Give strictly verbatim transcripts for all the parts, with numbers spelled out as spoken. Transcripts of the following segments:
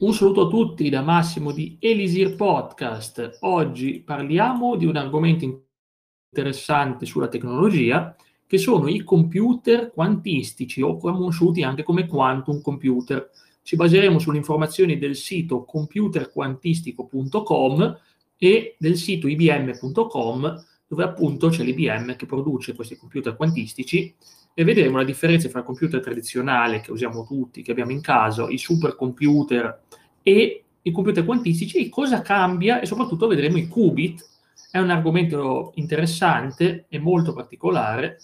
Un saluto a tutti da Massimo di Elisir Podcast. Oggi parliamo di un argomento interessante sulla tecnologia, che sono i computer quantistici, o conosciuti anche come quantum computer. Ci baseremo sulle informazioni del sito computer quantistico punto com e del sito i b m punto com, dove appunto c'è l'I B M che produce questi computer quantistici, e vedremo la differenza fra il computer tradizionale che usiamo tutti, che abbiamo in casa, i supercomputer e i computer quantistici, e cosa cambia, e soprattutto vedremo i qubit. È un argomento interessante e molto particolare,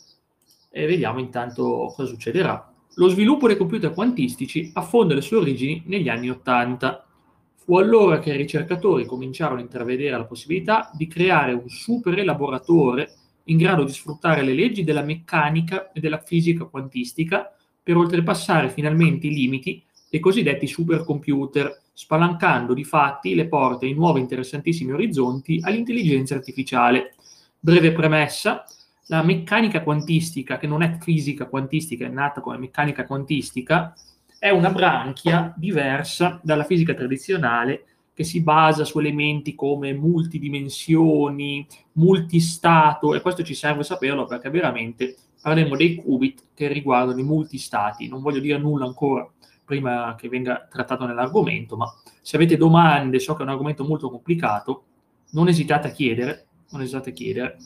e vediamo intanto cosa succederà. Lo sviluppo dei computer quantistici affonda le sue origini negli anni Ottanta. Fu allora che i ricercatori cominciarono a intravedere la possibilità di creare un super elaboratore in grado di sfruttare le leggi della meccanica e della fisica quantistica per oltrepassare finalmente i limiti dei cosiddetti supercomputer, spalancando di fatti le porte ai nuovi interessantissimi orizzonti all'intelligenza artificiale. Breve premessa: la meccanica quantistica, che non è fisica quantistica, è nata come meccanica quantistica, è una branchia diversa dalla fisica tradizionale, che si basa su elementi come multidimensioni, multistato, e questo ci serve saperlo perché veramente parleremo dei qubit che riguardano i multistati. Non voglio dire nulla ancora prima che venga trattato nell'argomento, ma se avete domande, so che è un argomento molto complicato, non esitate a chiedere, non esitate a chiedere.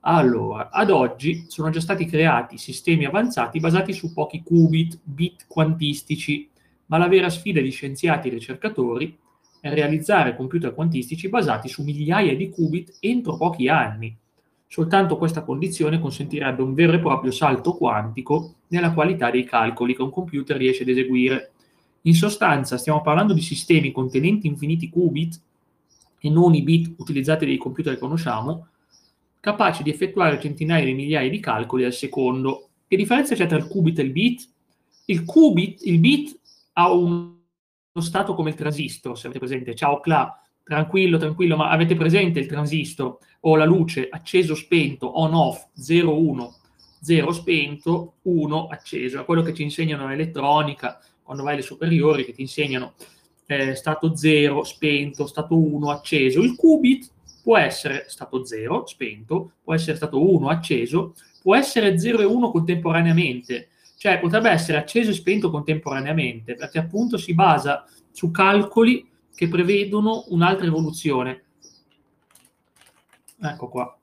Allora, ad oggi sono già stati creati sistemi avanzati basati su pochi qubit, bit quantistici, ma la vera sfida di scienziati e ricercatori è realizzare computer quantistici basati su migliaia di qubit entro pochi anni. Soltanto questa condizione consentirebbe un vero e proprio salto quantico nella qualità dei calcoli che un computer riesce ad eseguire. In sostanza stiamo parlando di sistemi contenenti infiniti qubit, e non i bit utilizzati dai computer che conosciamo, capaci di effettuare centinaia di migliaia di calcoli al secondo. Che differenza c'è tra il qubit e il bit? Il qubit, il bit ha un uno stato come il transistor, se avete presente, ciao Cla, tranquillo, tranquillo, ma avete presente il transistor o la luce acceso, spento, on off, zero uno, zero spento, uno acceso, è quello che ci insegnano in elettronica quando vai alle superiori, che ti insegnano eh, stato zero spento, stato uno acceso. Il qubit può essere stato zero spento, può essere stato uno acceso, può essere zero e uno contemporaneamente. Cioè potrebbe essere acceso e spento contemporaneamente, perché appunto si basa su calcoli che prevedono un'altra evoluzione. Ecco qua.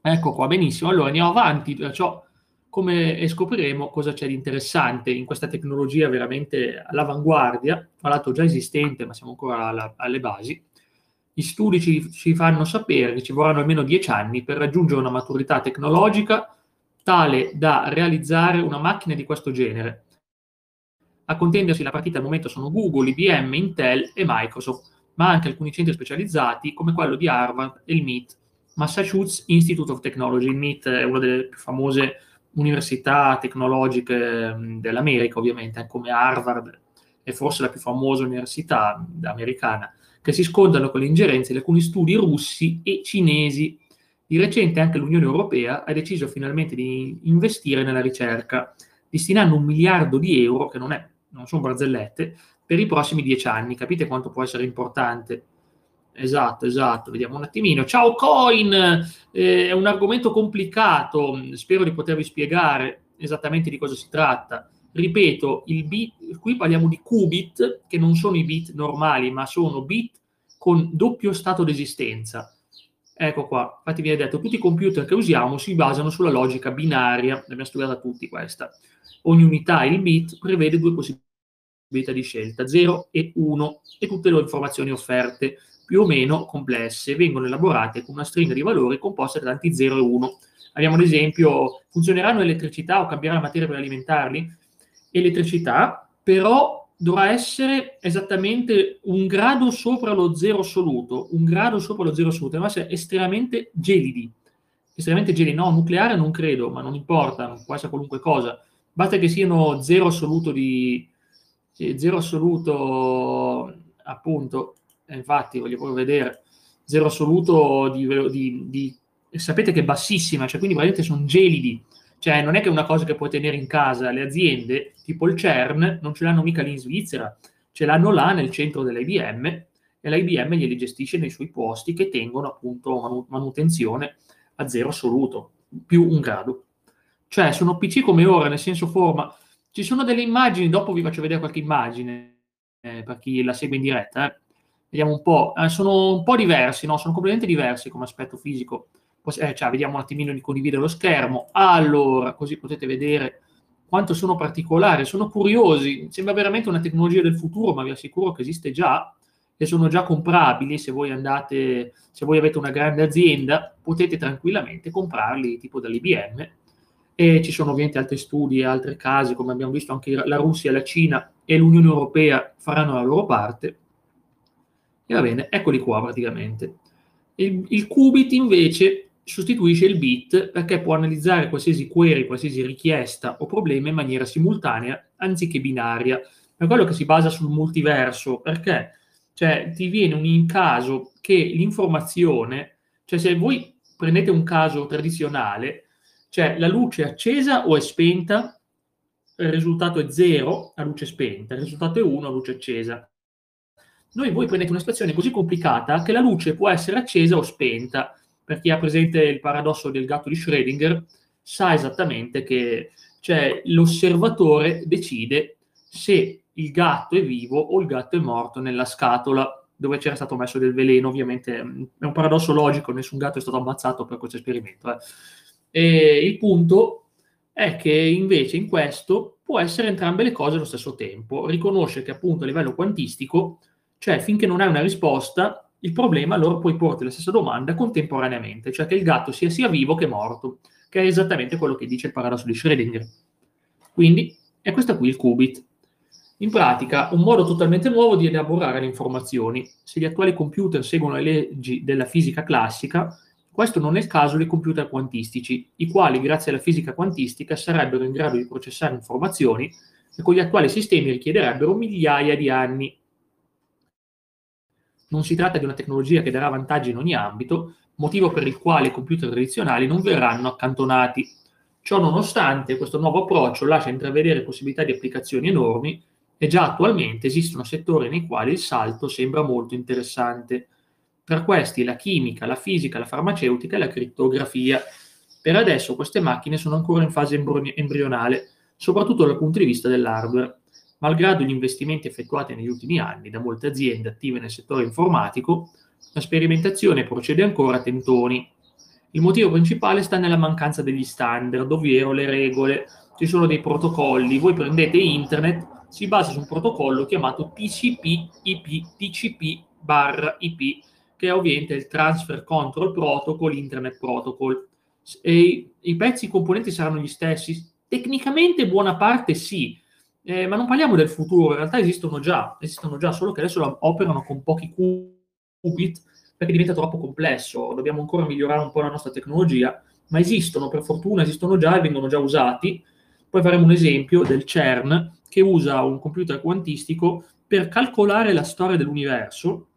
Ecco qua, benissimo. Allora andiamo avanti, perciò, come e scopriremo cosa c'è di interessante in questa tecnologia veramente all'avanguardia, tra l'altro già esistente, ma siamo ancora alla, alle basi. Gli studi ci, ci fanno sapere che ci vorranno almeno dieci anni per raggiungere una maturità tecnologica tale da realizzare una macchina di questo genere. A contendersi la partita al momento sono Google, I B M, Intel e Microsoft, ma anche alcuni centri specializzati come quello di Harvard e il M I T, Massachusetts Institute of Technology. Il M I T è una delle più famose università tecnologiche dell'America, ovviamente, come Harvard è forse la più famosa università americana, che si scontrano con le ingerenze di alcuni studi russi e cinesi. Di recente anche l'Unione Europea ha deciso finalmente di investire nella ricerca, destinando un miliardo di euro, che non, è, non sono barzellette, per i prossimi dieci anni. Capite quanto può essere importante? Esatto, esatto, vediamo un attimino. Ciao Coin! Eh, è un argomento complicato, spero di potervi spiegare esattamente di cosa si tratta. Ripeto, il bit, qui parliamo di qubit, che non sono i bit normali, ma sono bit con doppio stato di esistenza. Ecco qua, infatti viene detto, tutti i computer che usiamo si basano sulla logica binaria, l'abbiamo studiata tutti questa. Ogni unità, il bit, prevede due possibilità di scelta, zero e uno, e tutte le informazioni offerte, più o meno complesse, vengono elaborate con una stringa di valori composta da tanti zero e uno. Abbiamo ad esempio, funzioneranno l'elettricità o cambierà la materia per alimentarli? Elettricità, però dovrà essere esattamente un grado sopra lo zero assoluto, un grado sopra lo zero assoluto, devono essere estremamente gelidi, estremamente gelidi, no, nucleare non credo, ma non importa, può essere qualunque cosa, basta che siano zero assoluto di, zero assoluto appunto, infatti voglio proprio vedere, zero assoluto di, di, di sapete che è bassissima, cioè quindi praticamente sono gelidi, Cioè non è che è una cosa che puoi tenere in casa. Le aziende, tipo il CERN, non ce l'hanno mica lì in Svizzera, ce l'hanno là nel centro dell'I B M, e l'I B M glieli gestisce nei suoi posti che tengono appunto manu- manutenzione a zero assoluto, più un grado. Cioè sono P C come ora, nel senso forma. Ci sono delle immagini, dopo vi faccio vedere qualche immagine eh, per chi la segue in diretta, eh. Vediamo un po', eh, sono un po' diversi, no? Sono completamente diversi come aspetto fisico. Eh, cioè, vediamo un attimino di condividere lo schermo. Allora, così potete vedere quanto sono particolari, sono curiosi, sembra veramente una tecnologia del futuro, ma vi assicuro che esiste già e sono già comprabili. Se voi andate, se voi avete una grande azienda, potete tranquillamente comprarli tipo dall'I B M, e ci sono ovviamente altri studi e altri casi, come abbiamo visto anche la Russia, la Cina e l'Unione Europea faranno la loro parte. E va bene, eccoli qua praticamente. Il, il qubit invece sostituisce il bit perché può analizzare qualsiasi query, qualsiasi richiesta o problema in maniera simultanea anziché binaria. È quello che si basa sul multiverso, perché cioè, ti viene un in caso che l'informazione, cioè se voi prendete un caso tradizionale, cioè la luce è accesa o è spenta, il risultato è zero a luce spenta, il risultato è uno a luce accesa. Noi voi prendete una situazione così complicata che la luce può essere accesa o spenta. Per chi ha presente il paradosso del gatto di Schrödinger, sa esattamente che cioè, l'osservatore decide se il gatto è vivo o il gatto è morto nella scatola dove c'era stato messo del veleno. Ovviamente è un paradosso logico, nessun gatto è stato ammazzato per questo esperimento. Eh. E il punto è che invece in questo può essere entrambe le cose allo stesso tempo. Riconosce che appunto a livello quantistico, cioè finché non hai una risposta, il problema, allora puoi porti la stessa domanda contemporaneamente, cioè che il gatto sia sia vivo che morto, che è esattamente quello che dice il paradosso di Schrödinger. Quindi è questo qui il qubit. In pratica, un modo totalmente nuovo di elaborare le informazioni. Se gli attuali computer seguono le leggi della fisica classica, questo non è il caso dei computer quantistici, i quali, grazie alla fisica quantistica, sarebbero in grado di processare informazioni che con gli attuali sistemi richiederebbero migliaia di anni. Non si tratta di una tecnologia che darà vantaggi in ogni ambito, motivo per il quale i computer tradizionali non verranno accantonati. Ciò nonostante, questo nuovo approccio lascia intravedere possibilità di applicazioni enormi e già attualmente esistono settori nei quali il salto sembra molto interessante. Tra questi la chimica, la fisica, la farmaceutica e la crittografia. Per adesso queste macchine sono ancora in fase embrionale, soprattutto dal punto di vista dell'hardware. Malgrado gli investimenti effettuati negli ultimi anni da molte aziende attive nel settore informatico, la sperimentazione procede ancora a tentoni. Il motivo principale sta nella mancanza degli standard, ovvero le regole. Ci sono dei protocolli. Voi prendete internet, si basa su un protocollo chiamato T C P I P, T C P I P, che è ovviamente il Transfer Control Protocol, Internet Protocol. E i pezzi componenti saranno gli stessi? Tecnicamente buona parte sì, Eh, ma non parliamo del futuro, in realtà esistono già, esistono già, solo che adesso operano con pochi qubit perché diventa troppo complesso, dobbiamo ancora migliorare un po' la nostra tecnologia, ma esistono, per fortuna esistono già e vengono già usati. Poi faremo un esempio del CERN che usa un computer quantistico per calcolare la storia dell'universo,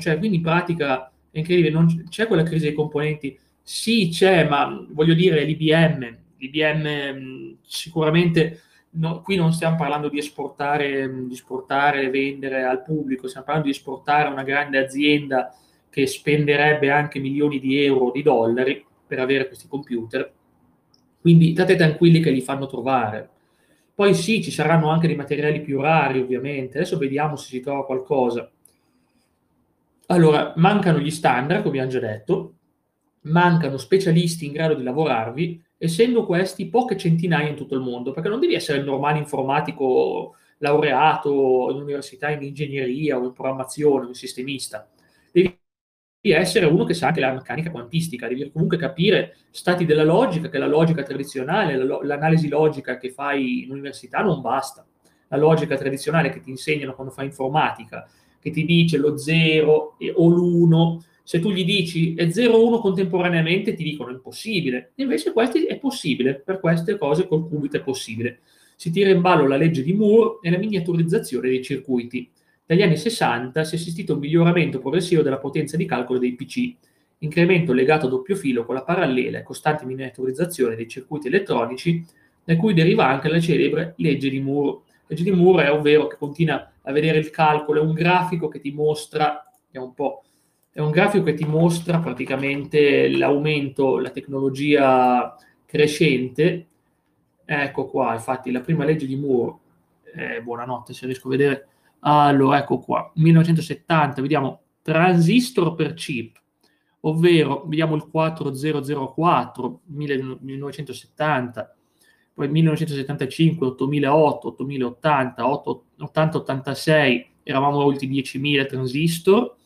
cioè, quindi in pratica è incredibile, non c'è quella crisi dei componenti, sì c'è, ma voglio dire l'I B M, l'I B M sicuramente... No, qui non stiamo parlando di esportare, di esportare e vendere al pubblico, stiamo parlando di esportare una grande azienda che spenderebbe anche milioni di euro, di dollari per avere questi computer. Quindi state tranquilli che li fanno trovare. Poi sì, ci saranno anche dei materiali più rari ovviamente, adesso vediamo se si trova qualcosa. Allora, mancano gli standard, come abbiamo già detto, mancano specialisti in grado di lavorarvi, essendo questi poche centinaia in tutto il mondo, perché non devi essere il normale informatico laureato in università in ingegneria o in programmazione, un sistemista, devi essere uno che sa anche la meccanica quantistica, devi comunque capire stati della logica, che la logica tradizionale, la lo- l'analisi logica che fai in università non basta, la logica tradizionale che ti insegnano quando fai informatica, che ti dice lo zero o l'uno, se tu gli dici è zero uno contemporaneamente ti dicono impossibile, invece questi è possibile, per queste cose col qubit è possibile. Si tira in ballo la legge di Moore e la miniaturizzazione dei circuiti. Dagli anni sessanta si è assistito a un miglioramento progressivo della potenza di calcolo dei P C incremento legato a doppio filo con la parallela e costante miniaturizzazione dei circuiti elettronici, da cui deriva anche la celebre legge di Moore. La legge di Moore è ovvero che continua a vedere il calcolo, è un grafico che ti mostra, è un po', è un grafico che ti mostra praticamente l'aumento, la tecnologia crescente. Ecco qua, infatti, la prima legge di Moore, eh, buonanotte se riesco a vedere, allora ecco qua, millenovecentosettanta, vediamo, transistor per chip, ovvero vediamo il quattromila quattro, millenovecentosettanta, poi millenovecentosettantacinque, ottomila otto, ottomila ottanta, ottanta ottantasei, eravamo oltre i diecimila transistor,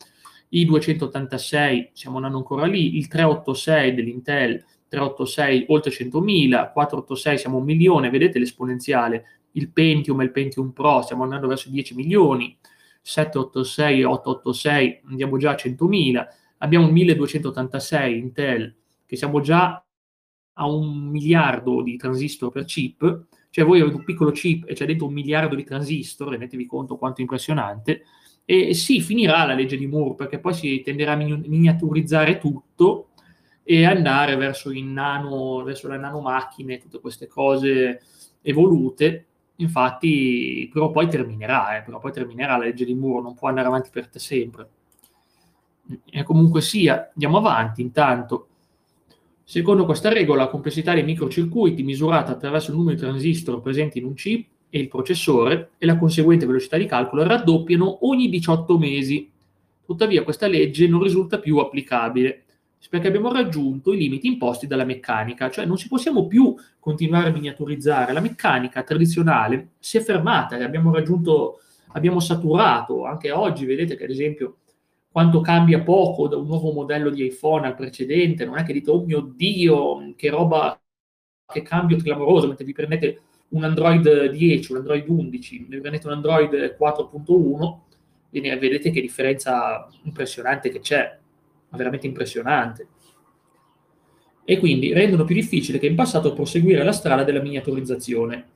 i duecentottantasei, siamo andando ancora lì, il tre ottantasei dell'Intel, tre ottantasei oltre centomila, quattrocentottantasei siamo un milione, vedete l'esponenziale, il Pentium e il Pentium Pro, stiamo andando verso i dieci milioni, settecentoottantasei, ottocentottantasei, andiamo già a centomila, abbiamo milleduecentottantasei Intel, che siamo già a un miliardo di transistor per chip, cioè voi avete un piccolo chip e c'è dentro un miliardo di transistor, rendetevi conto quanto impressionante, e sì, finirà la legge di Moore, perché poi si tenderà a mini- miniaturizzare tutto e andare verso il nano, verso le nanomacchine, tutte queste cose evolute, infatti, però poi terminerà, eh, però poi terminerà la legge di Moore, non può andare avanti per te sempre. E comunque sia, andiamo avanti intanto. Secondo questa regola, la complessità dei microcircuiti misurata attraverso il numero di transistor presenti in un chip e il processore e la conseguente velocità di calcolo raddoppiano ogni diciotto mesi. Tuttavia questa legge non risulta più applicabile, perché abbiamo raggiunto i limiti imposti dalla meccanica, cioè non si possiamo più continuare a miniaturizzare. La meccanica tradizionale si è fermata, abbiamo raggiunto, abbiamo saturato, anche oggi vedete che ad esempio quanto cambia poco da un nuovo modello di iPhone al precedente, non è che dite, oh mio Dio, che roba, che cambio clamoroso, mentre vi prendete un Android dieci, un Android undici, vi prendete un Android quattro punto uno, vedete che differenza impressionante che c'è, veramente impressionante. E quindi rendono più difficile che in passato proseguire la strada della miniaturizzazione.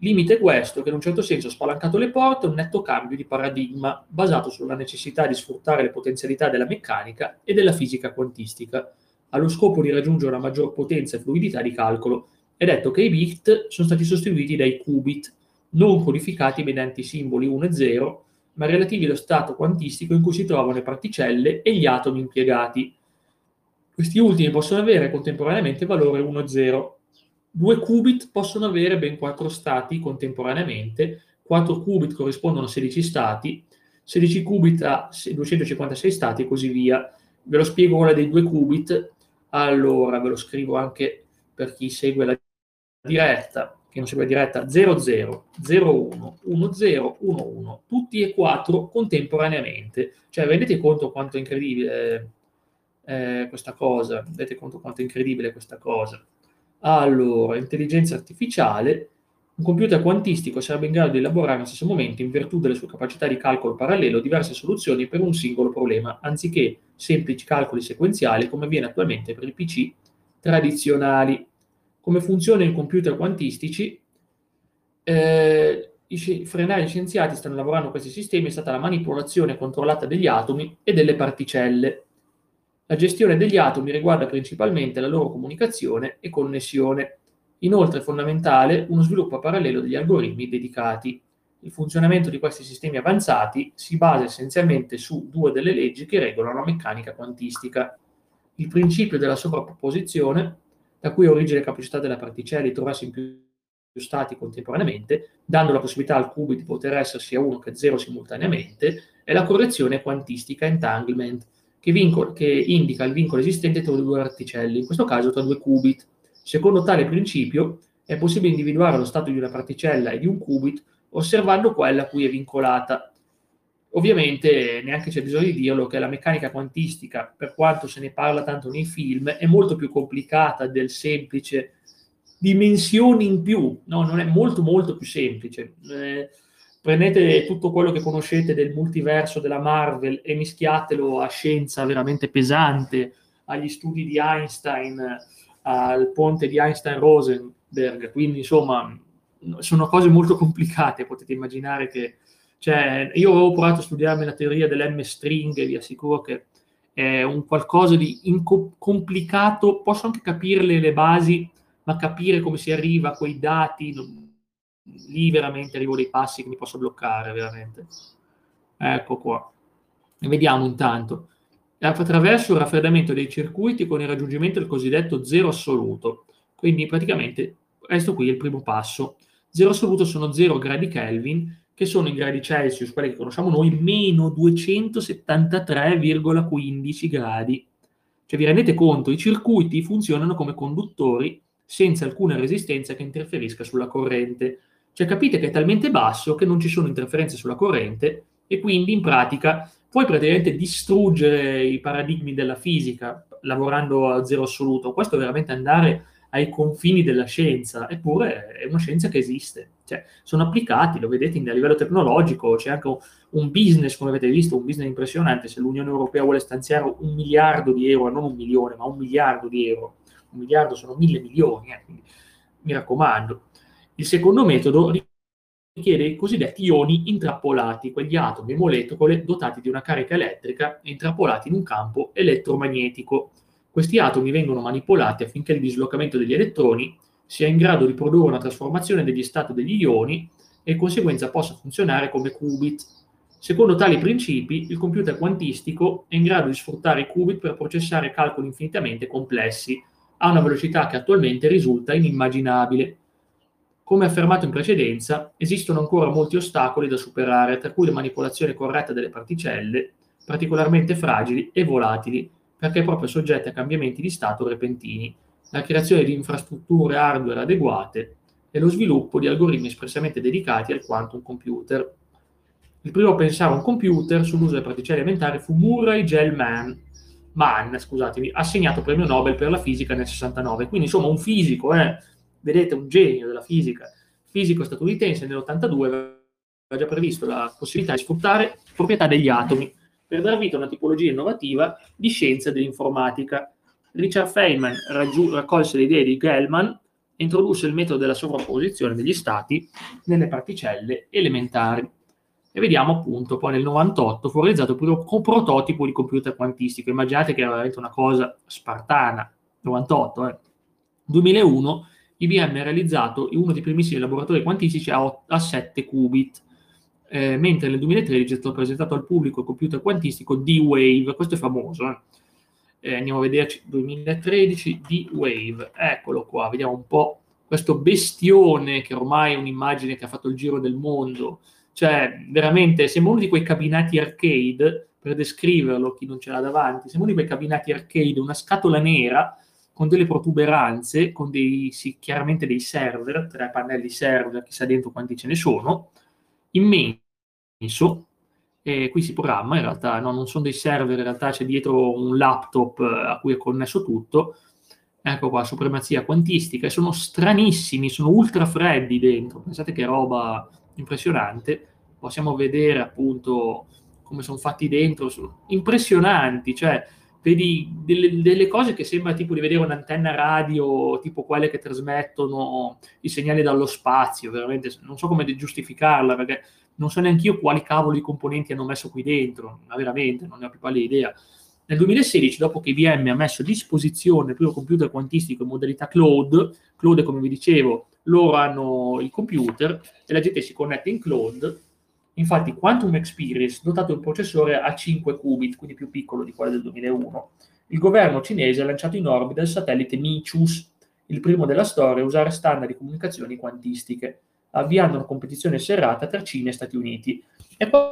Limite questo che in un certo senso ha spalancato le porte a un netto cambio di paradigma basato sulla necessità di sfruttare le potenzialità della meccanica e della fisica quantistica allo scopo di raggiungere una maggior potenza e fluidità di calcolo. È detto che i bit sono stati sostituiti dai qubit, non codificati mediante i simboli uno e zero, ma relativi allo stato quantistico in cui si trovano le particelle e gli atomi impiegati. Questi ultimi possono avere contemporaneamente valore uno e zero. Due qubit possono avere ben quattro stati contemporaneamente, quattro qubit corrispondono a sedici stati, sedici qubit a duecentocinquantasei stati e così via. Ve lo spiego ora dei due qubit, allora ve lo scrivo anche per chi segue la diretta, che non segue la diretta, zero zero, zero uno, uno zero, uno uno, tutti e quattro contemporaneamente. Cioè rendete conto quanto è incredibile eh, eh, questa cosa, rendete conto quanto è incredibile questa cosa. Allora, intelligenza artificiale, un computer quantistico sarebbe in grado di elaborare allo stesso momento, in virtù delle sue capacità di calcolo parallelo, diverse soluzioni per un singolo problema, anziché semplici calcoli sequenziali come avviene attualmente per i P C tradizionali. Come funzionano i computer quantistici? Eh, i frenari scienziati stanno lavorando a questi sistemi, è stata la manipolazione controllata degli atomi e delle particelle. La gestione degli atomi riguarda principalmente la loro comunicazione e connessione. Inoltre è fondamentale uno sviluppo parallelo degli algoritmi dedicati. Il funzionamento di questi sistemi avanzati si basa essenzialmente su due delle leggi che regolano la meccanica quantistica. Il principio della sovrapposizione, da cui ha origine la capacità della particella di trovarsi in più stati contemporaneamente, dando la possibilità al qubit di poter essere sia uno che zero simultaneamente, e la correzione quantistica entanglement, Che, vincolo, che indica il vincolo esistente tra due particelle, in questo caso tra due qubit. Secondo tale principio è possibile individuare lo stato di una particella e di un qubit osservando quella a cui è vincolata. Ovviamente neanche c'è bisogno di dirlo che la meccanica quantistica, per quanto se ne parla tanto nei film, è molto più complicata del semplice dimensioni in più, no, non è molto molto più semplice. Eh, Prendete tutto quello che conoscete del multiverso della Marvel e mischiatelo a scienza veramente pesante, agli studi di Einstein, al ponte di Einstein-Rosenberg. Quindi, insomma, sono cose molto complicate. Potete immaginare che... Cioè, io avevo provato a studiarmi la teoria dell'M-string e vi assicuro che eh, un qualcosa di inco- complicato, posso anche capirle le basi, ma capire come si arriva a quei dati, non... lì veramente arrivo dei passi che mi posso bloccare, veramente. Ecco qua. E vediamo intanto. Attraverso il raffreddamento dei circuiti con il raggiungimento del cosiddetto zero assoluto. Quindi praticamente questo qui è il primo passo. Zero assoluto sono zero gradi Kelvin, che sono in gradi Celsius, quelli che conosciamo noi, meno duecentosettantatré virgola quindici gradi. Cioè vi rendete conto, i circuiti funzionano come conduttori senza alcuna resistenza che interferisca sulla corrente. Cioè capite che è talmente basso che non ci sono interferenze sulla corrente e quindi in pratica puoi praticamente distruggere i paradigmi della fisica lavorando a zero assoluto. Questo è veramente andare ai confini della scienza, eppure è una scienza che esiste. Cioè, sono applicati, lo vedete a livello tecnologico, c'è anche un business, come avete visto, un business impressionante. Se l'Unione Europea vuole stanziare un miliardo di euro, non un milione, ma un miliardo di euro, un miliardo sono mille milioni, eh, quindi mi raccomando. Il secondo metodo richiede i cosiddetti ioni intrappolati, quegli atomi e molecole dotati di una carica elettrica e intrappolati in un campo elettromagnetico. Questi atomi vengono manipolati affinché il dislocamento degli elettroni sia in grado di produrre una trasformazione degli stati degli ioni e in conseguenza possa funzionare come qubit. Secondo tali principi, il computer quantistico è in grado di sfruttare i qubit per processare calcoli infinitamente complessi a una velocità che attualmente risulta inimmaginabile. Come affermato in precedenza, esistono ancora molti ostacoli da superare, tra cui la manipolazione corretta delle particelle, particolarmente fragili e volatili, perché è proprio soggetta a cambiamenti di stato repentini, la creazione di infrastrutture hardware adeguate e lo sviluppo di algoritmi espressamente dedicati al quantum computer. Il primo a pensare a un computer sull'uso delle particelle elementari fu Murray Gell-Mann, Mann, scusatemi, assegnato premio Nobel per la fisica nel sessantanove. Quindi insomma un fisico, eh? Vedete, un genio della fisica, fisico statunitense, nell'ottantadue aveva già previsto la possibilità di sfruttare proprietà degli atomi per dar vita a una tipologia innovativa di scienza dell'informatica. Richard Feynman raggiu- raccolse le idee di Gell-Mann e introdusse il metodo della sovrapposizione degli stati nelle particelle elementari. E vediamo appunto, poi nel novantotto fu realizzato il primo prototipo di computer quantistico. Immaginate che era veramente una cosa spartana, novantotto, eh. duemilauno I B M ha realizzato uno dei primissimi laboratori quantistici a, ot- a sette qubit. Eh, mentre nel duemilatredici è stato presentato al pubblico il computer quantistico D-Wave, questo è famoso, eh? Eh, andiamo a vederci, duemilatredici D-Wave, eccolo qua, vediamo un po' questo bestione che ormai è un'immagine che ha fatto il giro del mondo, cioè veramente sembra uno di quei cabinati arcade, per descriverlo chi non ce l'ha davanti, sembra uno di quei cabinati arcade, una scatola nera con delle protuberanze, con dei sì, chiaramente dei server, tre pannelli server, chissà dentro quanti ce ne sono, immenso, e qui si programma, in realtà no, non sono dei server, in realtà c'è dietro un laptop a cui è connesso tutto, ecco qua, supremazia quantistica, e sono stranissimi, sono ultra freddi dentro, pensate che roba impressionante, possiamo vedere appunto come sono fatti dentro, sono impressionanti, cioè vedi delle, delle cose che sembra tipo di vedere un'antenna radio, tipo quelle che trasmettono i segnali dallo spazio, veramente non so come giustificarla, perché non so neanche io quali cavolo di componenti hanno messo qui dentro, ma veramente non ne ho più pallida idea. Nel duemilasedici, dopo che I B M ha messo a disposizione il primo computer quantistico in modalità cloud, cloud è come vi dicevo, loro hanno il computer e la gente si connette in cloud. Infatti Quantum Experience, dotato di un processore a cinque qubit, quindi più piccolo di quello del duemilauno, il governo cinese ha lanciato in orbita il satellite Micius, il primo della storia a usare standard di comunicazioni quantistiche, avviando una competizione serrata tra Cina e Stati Uniti. E poi,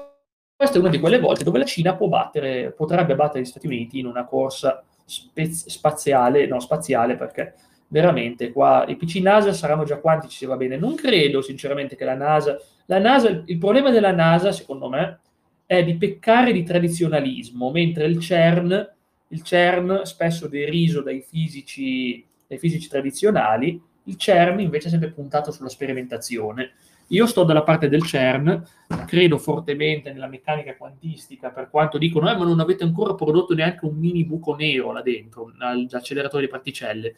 questa è una di quelle volte dove la Cina può battere, potrebbe battere gli Stati Uniti in una corsa spez- spaziale, no spaziale perché veramente qua i P C NASA saranno già quantici se va bene, non credo sinceramente che la NASA la NASA il problema della NASA secondo me è di peccare di tradizionalismo, mentre il CERN il CERN spesso deriso dai fisici dai fisici tradizionali, il CERN invece è sempre puntato sulla sperimentazione. Io sto dalla parte del CERN, credo fortemente nella meccanica quantistica, per quanto dicono eh, ma non avete ancora prodotto neanche un mini buco nero là dentro all'acceleratore di particelle.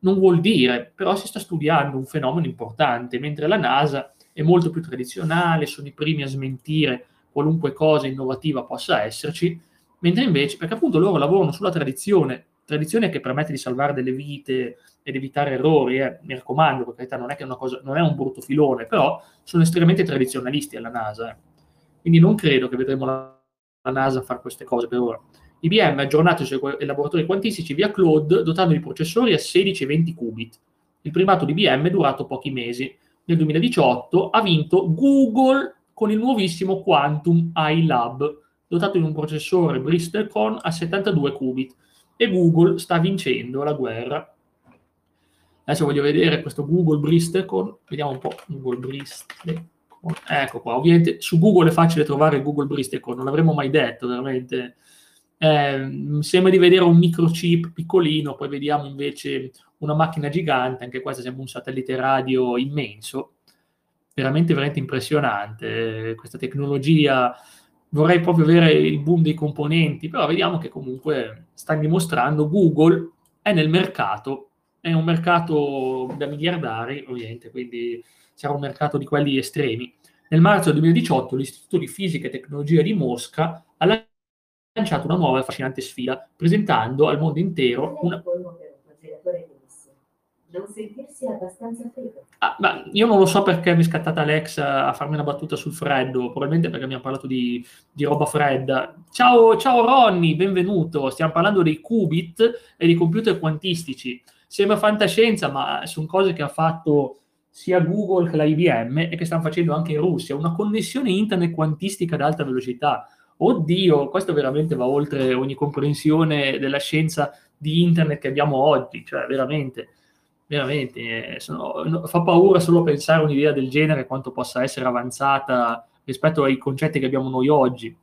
Non vuol dire, però si sta studiando un fenomeno importante, mentre la NASA è molto più tradizionale, sono i primi a smentire qualunque cosa innovativa possa esserci, mentre invece, perché appunto loro lavorano sulla tradizione, tradizione che permette di salvare delle vite ed evitare errori, eh. Mi raccomando, per carità, non è che è una cosa, non è un brutto filone, però sono estremamente tradizionalisti alla NASA, eh. Quindi non credo che vedremo la, la NASA fare queste cose per ora. I B M ha aggiornato i suoi laboratori quantistici via cloud, dotando i processori a sedici e venti qubit. Il primato di I B M è durato pochi mesi. Nel duemiladiciotto ha vinto Google con il nuovissimo Quantum iLab, dotato di un processore Bristlecone a settantadue qubit, e Google sta vincendo la guerra. Adesso voglio vedere questo Google Bristlecone, vediamo un po', Google Bristlecone, ecco qua, ovviamente su Google è facile trovare Google Bristlecone, non l'avremmo mai detto, veramente. Eh, sembra di vedere un microchip piccolino, poi vediamo invece una macchina gigante, anche questa sembra un satellite radio immenso, veramente veramente impressionante questa tecnologia. Vorrei proprio avere il boom dei componenti, però vediamo che comunque stanno dimostrando, Google è nel mercato, è un mercato da miliardari ovviamente, quindi sarà un mercato di quelli estremi. Nel marzo duemiladiciotto l'Istituto di Fisica e Tecnologia di Mosca ha lanciato una nuova e affascinante sfida, presentando al mondo intero una... Non sentirsi abbastanza freddo. Ah, ma io non lo so perché mi è scattata Alexa a farmi una battuta sul freddo, probabilmente perché mi ha parlato di, di roba fredda. Ciao, ciao Ronny, benvenuto. Stiamo parlando dei qubit e dei computer quantistici. Sembra fantascienza, ma sono cose che ha fatto sia Google che la I B M e che stanno facendo anche in Russia. Una connessione internet quantistica ad alta velocità. Oddio, questo veramente va oltre ogni comprensione della scienza di internet che abbiamo oggi, cioè veramente... veramente, sono, fa paura solo pensare a un'idea del genere, quanto possa essere avanzata rispetto ai concetti che abbiamo noi oggi.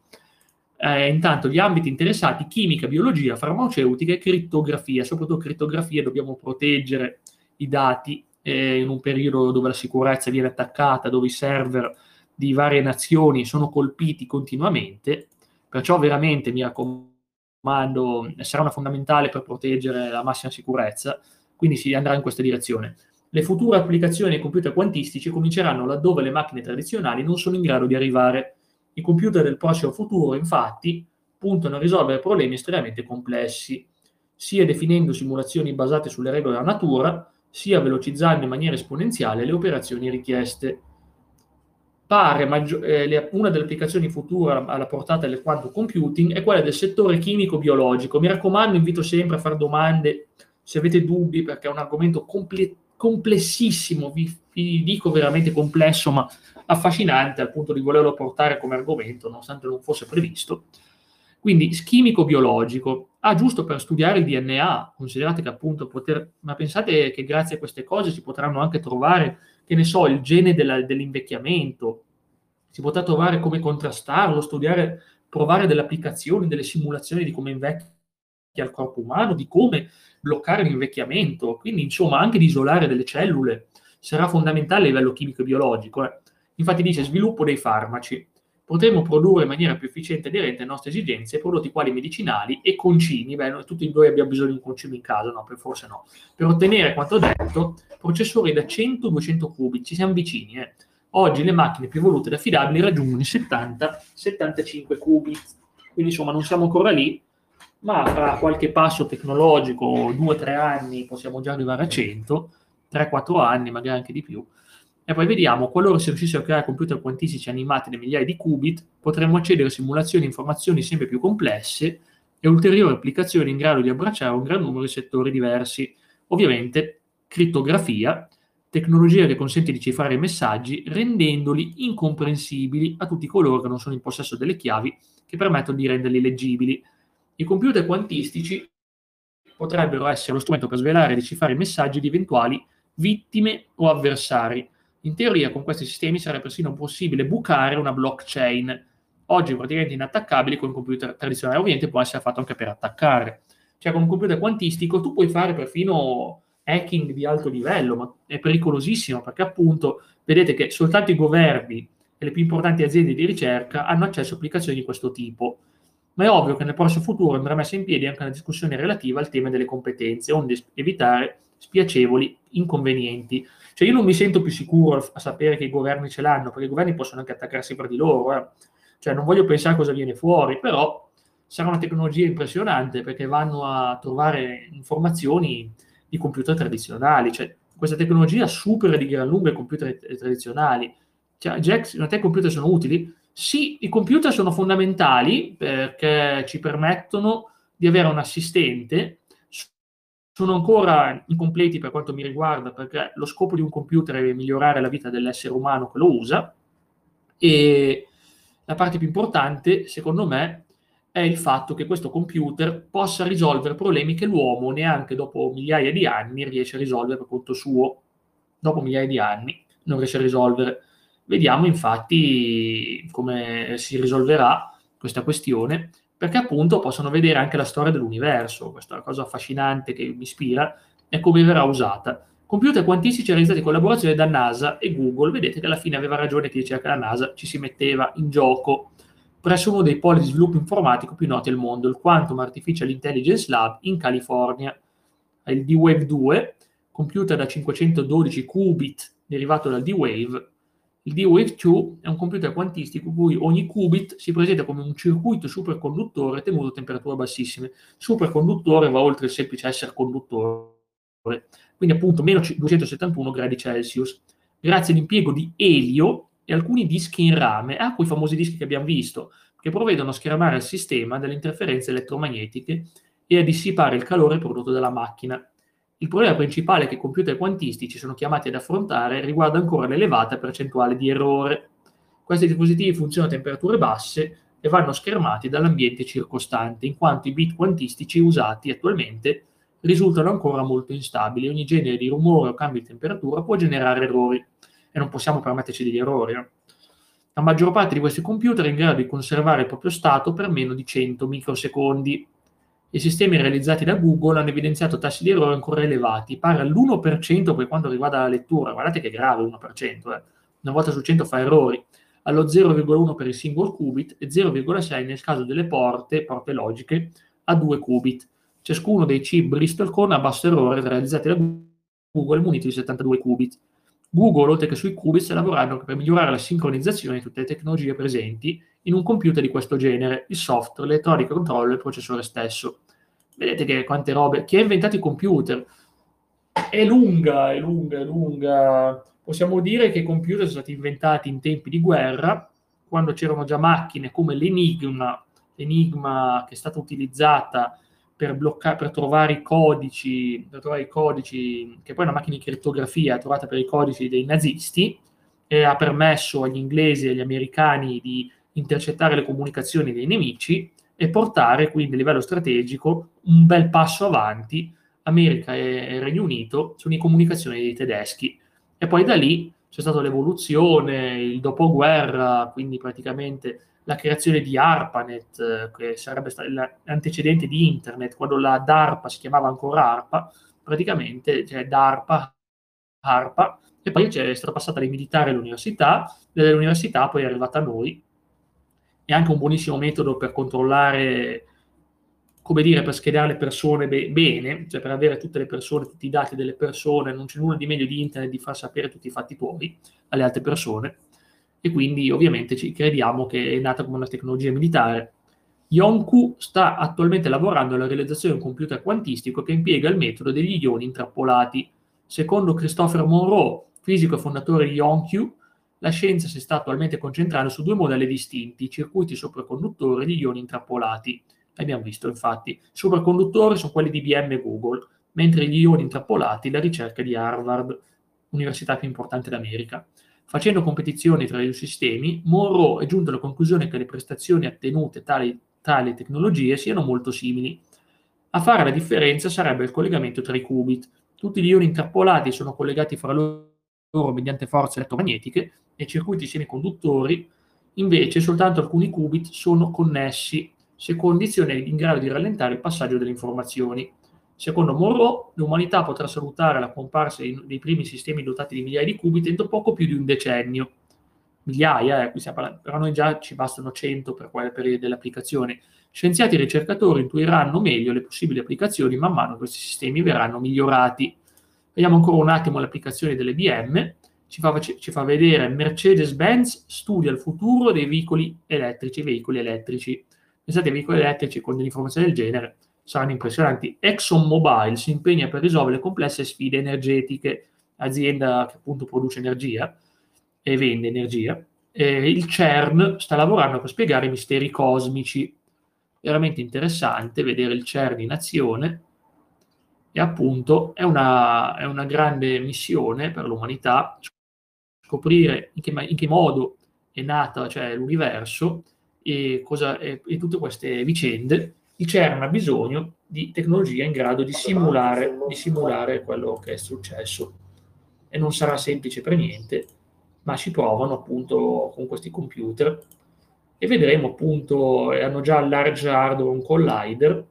Eh, intanto gli ambiti interessati, chimica, biologia, farmaceutica e crittografia, soprattutto crittografia, dobbiamo proteggere i dati eh, in un periodo dove la sicurezza viene attaccata, dove i server di varie nazioni sono colpiti continuamente, perciò veramente mi raccomando, sarà una fondamentale per proteggere la massima sicurezza. Quindi si andrà in questa direzione. Le future applicazioni ai computer quantistici cominceranno laddove le macchine tradizionali non sono in grado di arrivare. I computer del prossimo futuro, infatti, puntano a risolvere problemi estremamente complessi, sia definendo simulazioni basate sulle regole della natura, sia velocizzando in maniera esponenziale le operazioni richieste. Pare maggio- eh, le, una delle applicazioni future alla, alla portata del quantum computing è quella del settore chimico-biologico. Mi raccomando, invito sempre a fare domande... se avete dubbi, perché è un argomento comple- complessissimo, vi, vi dico veramente complesso, ma affascinante, al punto di volerlo portare come argomento, nonostante non fosse previsto. Quindi, chimico-biologico. Ah, giusto, per studiare il D N A, considerate che appunto poter... Ma pensate che grazie a queste cose si potranno anche trovare, che ne so, il gene della, dell'invecchiamento, si potrà trovare come contrastarlo, studiare, provare delle applicazioni, delle simulazioni di come invecchia al corpo umano, di come bloccare l'invecchiamento, quindi insomma anche di isolare delle cellule sarà fondamentale a livello chimico e biologico. Eh. Infatti dice sviluppo dei farmaci, potremo produrre in maniera più efficiente e aderente alle nostre esigenze prodotti quali medicinali e concimi, beh, noi, tutti noi abbiamo bisogno di un concimi in casa, no, per, forse no, per ottenere quanto detto processori da cento a duecento qubit, ci siamo vicini, eh. Oggi le macchine più evolute ed affidabili raggiungono i settanta settantacinque qubit, quindi insomma non siamo ancora lì, ma fra qualche passo tecnologico, due o tre anni, possiamo già arrivare a cento, tre quattro anni, magari anche di più. E poi vediamo, qualora si riuscisse a creare computer quantistici animati da migliaia di qubit, potremmo accedere a simulazioni e informazioni sempre più complesse e ulteriori applicazioni in grado di abbracciare un gran numero di settori diversi. Ovviamente, crittografia, tecnologia che consente di cifrare i messaggi, rendendoli incomprensibili a tutti coloro che non sono in possesso delle chiavi che permettono di renderli leggibili. I computer quantistici potrebbero essere lo strumento per svelare e decifrare i messaggi di eventuali vittime o avversari. In teoria, con questi sistemi sarebbe persino possibile bucare una blockchain, oggi praticamente inattaccabili con un computer tradizionale. Ovviamente può essere fatto anche per attaccare. Cioè, con un computer quantistico tu puoi fare perfino hacking di alto livello, ma è pericolosissimo perché appunto vedete che soltanto i governi e le più importanti aziende di ricerca hanno accesso a applicazioni di questo tipo. Ma è ovvio che nel prossimo futuro andrà messa in piedi anche una discussione relativa al tema delle competenze, onde evitare spiacevoli inconvenienti. Cioè io non mi sento più sicuro a sapere che i governi ce l'hanno, perché i governi possono anche attaccarsi fra di loro. Eh. Cioè non voglio pensare a cosa viene fuori, però sarà una tecnologia impressionante, perché vanno a trovare informazioni di computer tradizionali, cioè questa tecnologia supera di gran lunga i computer tradizionali. Cioè, Jack, secondo te i computer sono utili? Sì, i computer sono fondamentali perché ci permettono di avere un assistente. Sono ancora incompleti per quanto mi riguarda, perché lo scopo di un computer è migliorare la vita dell'essere umano che lo usa, e la parte più importante, secondo me, è il fatto che questo computer possa risolvere problemi che l'uomo neanche dopo migliaia di anni riesce a risolvere per conto suo. Dopo migliaia di anni non riesce a risolvere. Vediamo infatti come si risolverà questa questione, perché appunto possono vedere anche la storia dell'universo. Questa cosa affascinante che mi ispira è come verrà usata. Computer quantistici realizzati in collaborazione da NASA e Google. Vedete che alla fine aveva ragione chi diceva che la NASA ci si metteva in gioco. Presso uno dei poli di sviluppo informatico più noti al mondo, il Quantum Artificial Intelligence Lab in California. Il D-Wave due, computer da cinquecentododici qubit derivato dal D-Wave. Il D-Wave due è un computer quantistico in cui ogni qubit si presenta come un circuito superconduttore tenuto a temperature bassissime. Superconduttore va oltre il semplice essere conduttore, quindi appunto meno duecentosettantuno gradi Celsius, grazie all'impiego di elio e alcuni dischi in rame, ah, quei famosi dischi che abbiamo visto, che provvedono a schermare il sistema dalle interferenze elettromagnetiche e a dissipare il calore prodotto dalla macchina. Il problema principale che i computer quantistici sono chiamati ad affrontare riguarda ancora l'elevata percentuale di errore. Questi dispositivi funzionano a temperature basse e vanno schermati dall'ambiente circostante, in quanto i bit quantistici usati attualmente risultano ancora molto instabili. Ogni genere di rumore o cambio di temperatura può generare errori, e non possiamo permetterci degli errori. No? La maggior parte di questi computer è in grado di conservare il proprio stato per meno di cento microsecondi. I sistemi realizzati da Google hanno evidenziato tassi di errore ancora elevati, pari all'uno per cento per quanto riguarda la lettura. Guardate che grave l'uno per cento, eh. Una volta su cento fa errori. Allo zero virgola uno per il single qubit e zero virgola sei nel caso delle porte, porte logiche, a due qubit. Ciascuno dei chip Bristlecone a basso errore realizzati da Google è munito di settantadue qubit. Google, oltre che sui qubit, sta lavorando per migliorare la sincronizzazione di tutte le tecnologie presenti in un computer di questo genere, il software, l'elettronica controllo e il processore stesso. Vedete che quante robe... Chi ha inventato i computer? È lunga, è lunga, è lunga. Possiamo dire che i computer sono stati inventati in tempi di guerra, quando c'erano già macchine come l'Enigma, l'Enigma che è stata utilizzata per bloccare, per trovare i codici, per trovare i codici, che poi è una macchina di crittografia trovata per i codici dei nazisti, e ha permesso agli inglesi e agli americani di intercettare le comunicazioni dei nemici e portare quindi a livello strategico un bel passo avanti America e Regno Unito sulle comunicazioni dei tedeschi. E poi da lì c'è stata l'evoluzione, il dopoguerra, quindi praticamente la creazione di ARPANET, che sarebbe stato l'antecedente di Internet, quando la DARPA si chiamava ancora ARPA, praticamente c'è cioè DARPA, ARPA, e poi c'è stata passata dai militari all'università, e dall'università poi è arrivata a noi. È anche un buonissimo metodo per controllare, come dire, per schedare le persone be- bene, cioè per avere tutte le persone, tutti i dati delle persone, non c'è nulla di meglio di Internet di far sapere tutti i fatti tuoi alle altre persone. E quindi ovviamente ci crediamo che è nata come una tecnologia militare. IonQ sta attualmente lavorando alla realizzazione di un computer quantistico che impiega il metodo degli ioni intrappolati. Secondo Christopher Monroe, fisico e fondatore di IonQ, la scienza si sta attualmente concentrando su due modelli distinti, i circuiti superconduttori e gli ioni intrappolati. L'abbiamo visto infatti. I superconduttori sono quelli di I B M e Google, mentre gli ioni intrappolati la ricerca di Harvard, l'università più importante d'America. Facendo competizioni tra i due sistemi, Monroe è giunto alla conclusione che le prestazioni ottenute tali, tali tecnologie siano molto simili. A fare la differenza sarebbe il collegamento tra i qubit. Tutti gli ioni intrappolati sono collegati fra loro mediante forze elettromagnetiche, nei circuiti semiconduttori invece soltanto alcuni qubit sono connessi, se condizioni in grado di rallentare il passaggio delle informazioni. Secondo Monroe, l'umanità potrà salutare la comparsa dei primi sistemi dotati di migliaia di qubit entro poco più di un decennio. Migliaia, eh, qui stiamo parlando, però noi già ci bastano cento per quale periodo dell'applicazione. Scienziati e ricercatori intuiranno meglio le possibili applicazioni man mano che questi sistemi verranno migliorati. Vediamo ancora un attimo l'applicazione delle I B M. Ci fa, ci fa vedere Mercedes Benz studia il futuro dei veicoli elettrici, veicoli elettrici. Pensate, veicoli elettrici con delle informazioni del genere saranno impressionanti. Exxon Mobil si impegna per risolvere complesse sfide energetiche, azienda che appunto produce energia e vende energia. Eh, il CERN sta lavorando per spiegare i misteri cosmici. Veramente interessante vedere il CERN in azione, e appunto è una, è una grande missione per l'umanità scoprire in che, in che modo è nata, cioè, l'universo e, cosa, e, e tutte queste vicende. Il CERN ha bisogno di tecnologia in grado di simulare, di simulare quello che è successo, e non sarà semplice per niente, ma ci provano appunto con questi computer, e vedremo appunto, hanno già il Large Hadron Collider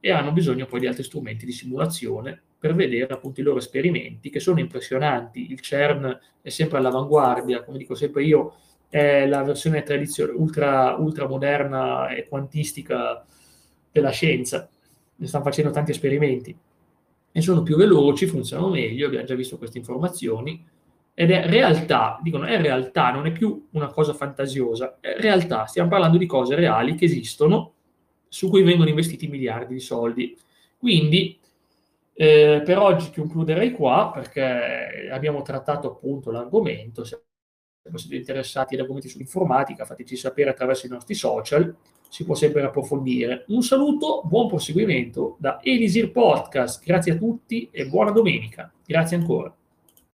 e hanno bisogno poi di altri strumenti di simulazione per vedere appunto i loro esperimenti, che sono impressionanti. Il CERN è sempre all'avanguardia, come dico sempre io, è la versione tradizionale, ultra, ultra moderna e quantistica della scienza, ne stanno facendo tanti esperimenti, e sono più veloci, funzionano meglio, abbiamo già visto queste informazioni, ed è realtà, dicono è realtà, non è più una cosa fantasiosa, è realtà, stiamo parlando di cose reali che esistono, su cui vengono investiti miliardi di soldi. Quindi eh, per oggi concluderei qua, perché abbiamo trattato appunto l'argomento. Se siete interessati ad argomenti sull'informatica, fateci sapere attraverso i nostri social, si può sempre approfondire. Un saluto, buon proseguimento da Elisir Podcast, grazie a tutti e buona domenica, grazie ancora.